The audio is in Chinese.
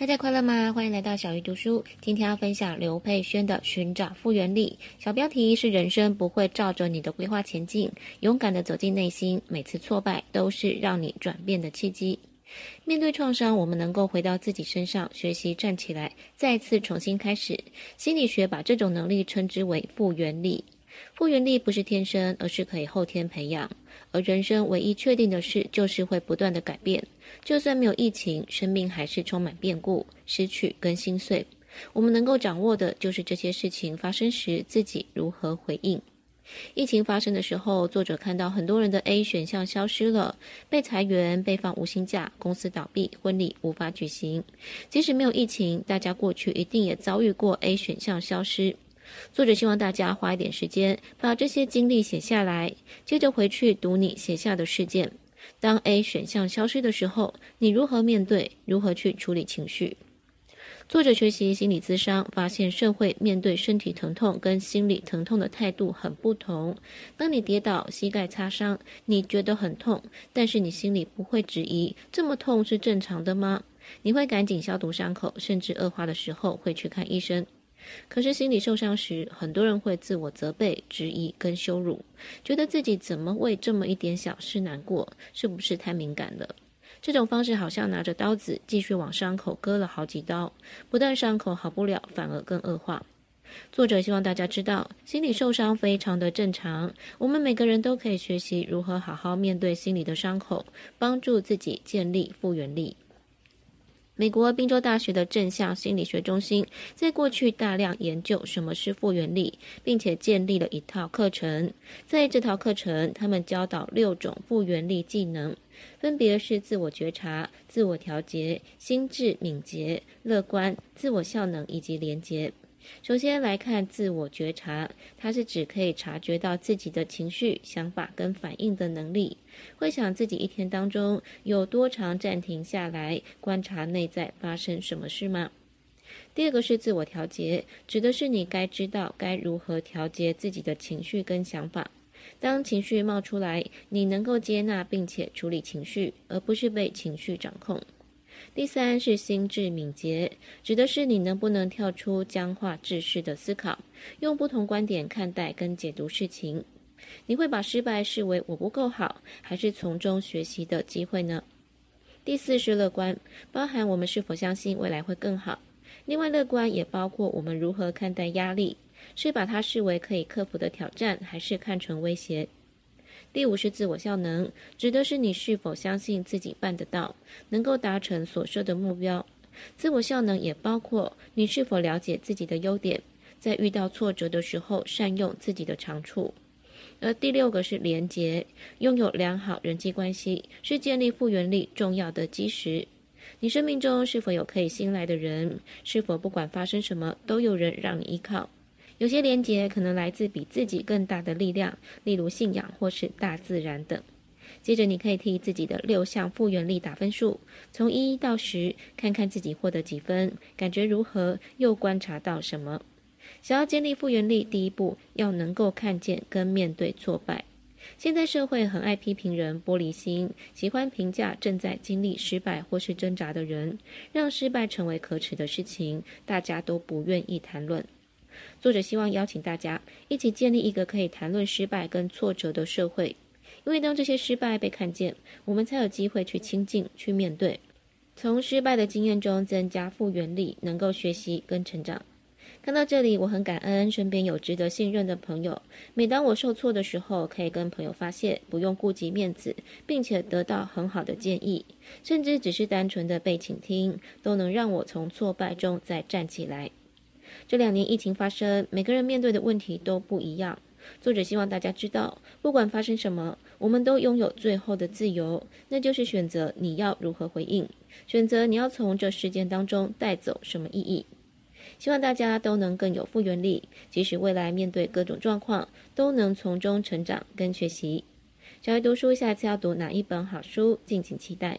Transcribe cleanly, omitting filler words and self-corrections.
大家快乐吗？欢迎来到小鱼读书。今天要分享刘佩轩的《寻找复原力》，小标题是人生不会照着你的规划前进，勇敢的走进内心，每次挫败都是让你转变的契机。面对创伤，我们能够回到自己身上，学习站起来，再次重新开始。心理学把这种能力称之为复原力。复原力不是天生，而是可以后天培养。而人生唯一确定的事，就是会不断的改变。就算没有疫情，生命还是充满变故、失去跟心碎。我们能够掌握的，就是这些事情发生时，自己如何回应。疫情发生的时候，作者看到很多人的 A 选项消失了，被裁员、被放无薪假、公司倒闭、婚礼无法举行。即使没有疫情，大家过去一定也遭遇过 A 选项消失。作者希望大家花一点时间，把这些经历写下来，接着回去读你写下的事件。当 A 选项消失的时候，你如何面对，如何去处理情绪？作者学习心理咨商，发现社会面对身体疼痛跟心理疼痛的态度很不同。当你跌倒，膝盖擦伤，你觉得很痛，但是你心里不会质疑，这么痛是正常的吗？你会赶紧消毒伤口，甚至恶化的时候会去看医生。可是心理受伤时，很多人会自我责备、质疑跟羞辱，觉得自己怎么为这么一点小事难过，是不是太敏感了？这种方式好像拿着刀子继续往伤口割了好几刀，不但伤口好不了，反而更恶化。作者希望大家知道，心理受伤非常的正常，我们每个人都可以学习如何好好面对心理的伤口，帮助自己建立复原力。美国宾州大学的正向心理学中心在过去大量研究什么是复原力，并且建立了一套课程。在这套课程，他们教导6种复原力技能，分别是自我觉察、自我调节、心智敏捷、乐观、自我效能以及连结。首先来看自我觉察，它是指可以察觉到自己的情绪、想法跟反应的能力。回想自己一天当中有多长暂停下来，观察内在发生什么事吗？第二个是自我调节，指的是你该知道该如何调节自己的情绪跟想法。当情绪冒出来，你能够接纳并且处理情绪，而不是被情绪掌控。第三是心智敏捷，指的是你能不能跳出僵化制式的思考，用不同观点看待跟解读事情。你会把失败视为我不够好，还是从中学习的机会呢？第四是乐观，包含我们是否相信未来会更好。另外，乐观也包括我们如何看待压力，是把它视为可以克服的挑战，还是看成威胁。第五是自我效能，指的是你是否相信自己办得到，能够达成所设的目标。自我效能也包括你是否了解自己的优点，在遇到挫折的时候善用自己的长处。而第六个是连结，拥有良好人际关系是建立复原力重要的基石。你生命中是否有可以信赖的人？是否不管发生什么都有人让你依靠？有些连结可能来自比自己更大的力量，例如信仰或是大自然等。接着你可以替自己的6项复原力打分数，从1到10，看看自己获得几分，感觉如何，又观察到什么。想要建立复原力，第一步要能够看见跟面对挫败。现在社会很爱批评人玻璃心，喜欢评价正在经历失败或是挣扎的人，让失败成为可耻的事情，大家都不愿意谈论。作者希望邀请大家一起建立一个可以谈论失败跟挫折的社会，因为当这些失败被看见，我们才有机会去亲近、去面对，从失败的经验中增加复原力，能够学习跟成长。看到这里，我很感恩身边有值得信任的朋友。每当我受挫的时候，可以跟朋友发泄，不用顾及面子，并且得到很好的建议，甚至只是单纯的被倾听，都能让我从挫败中再站起来。这2年疫情发生，每个人面对的问题都不一样。作者希望大家知道，不管发生什么，我们都拥有最后的自由，那就是选择你要如何回应，选择你要从这事件当中带走什么意义。希望大家都能更有复原力，即使未来面对各种状况，都能从中成长跟学习。小鱼读书下次要读哪一本好书，敬请期待。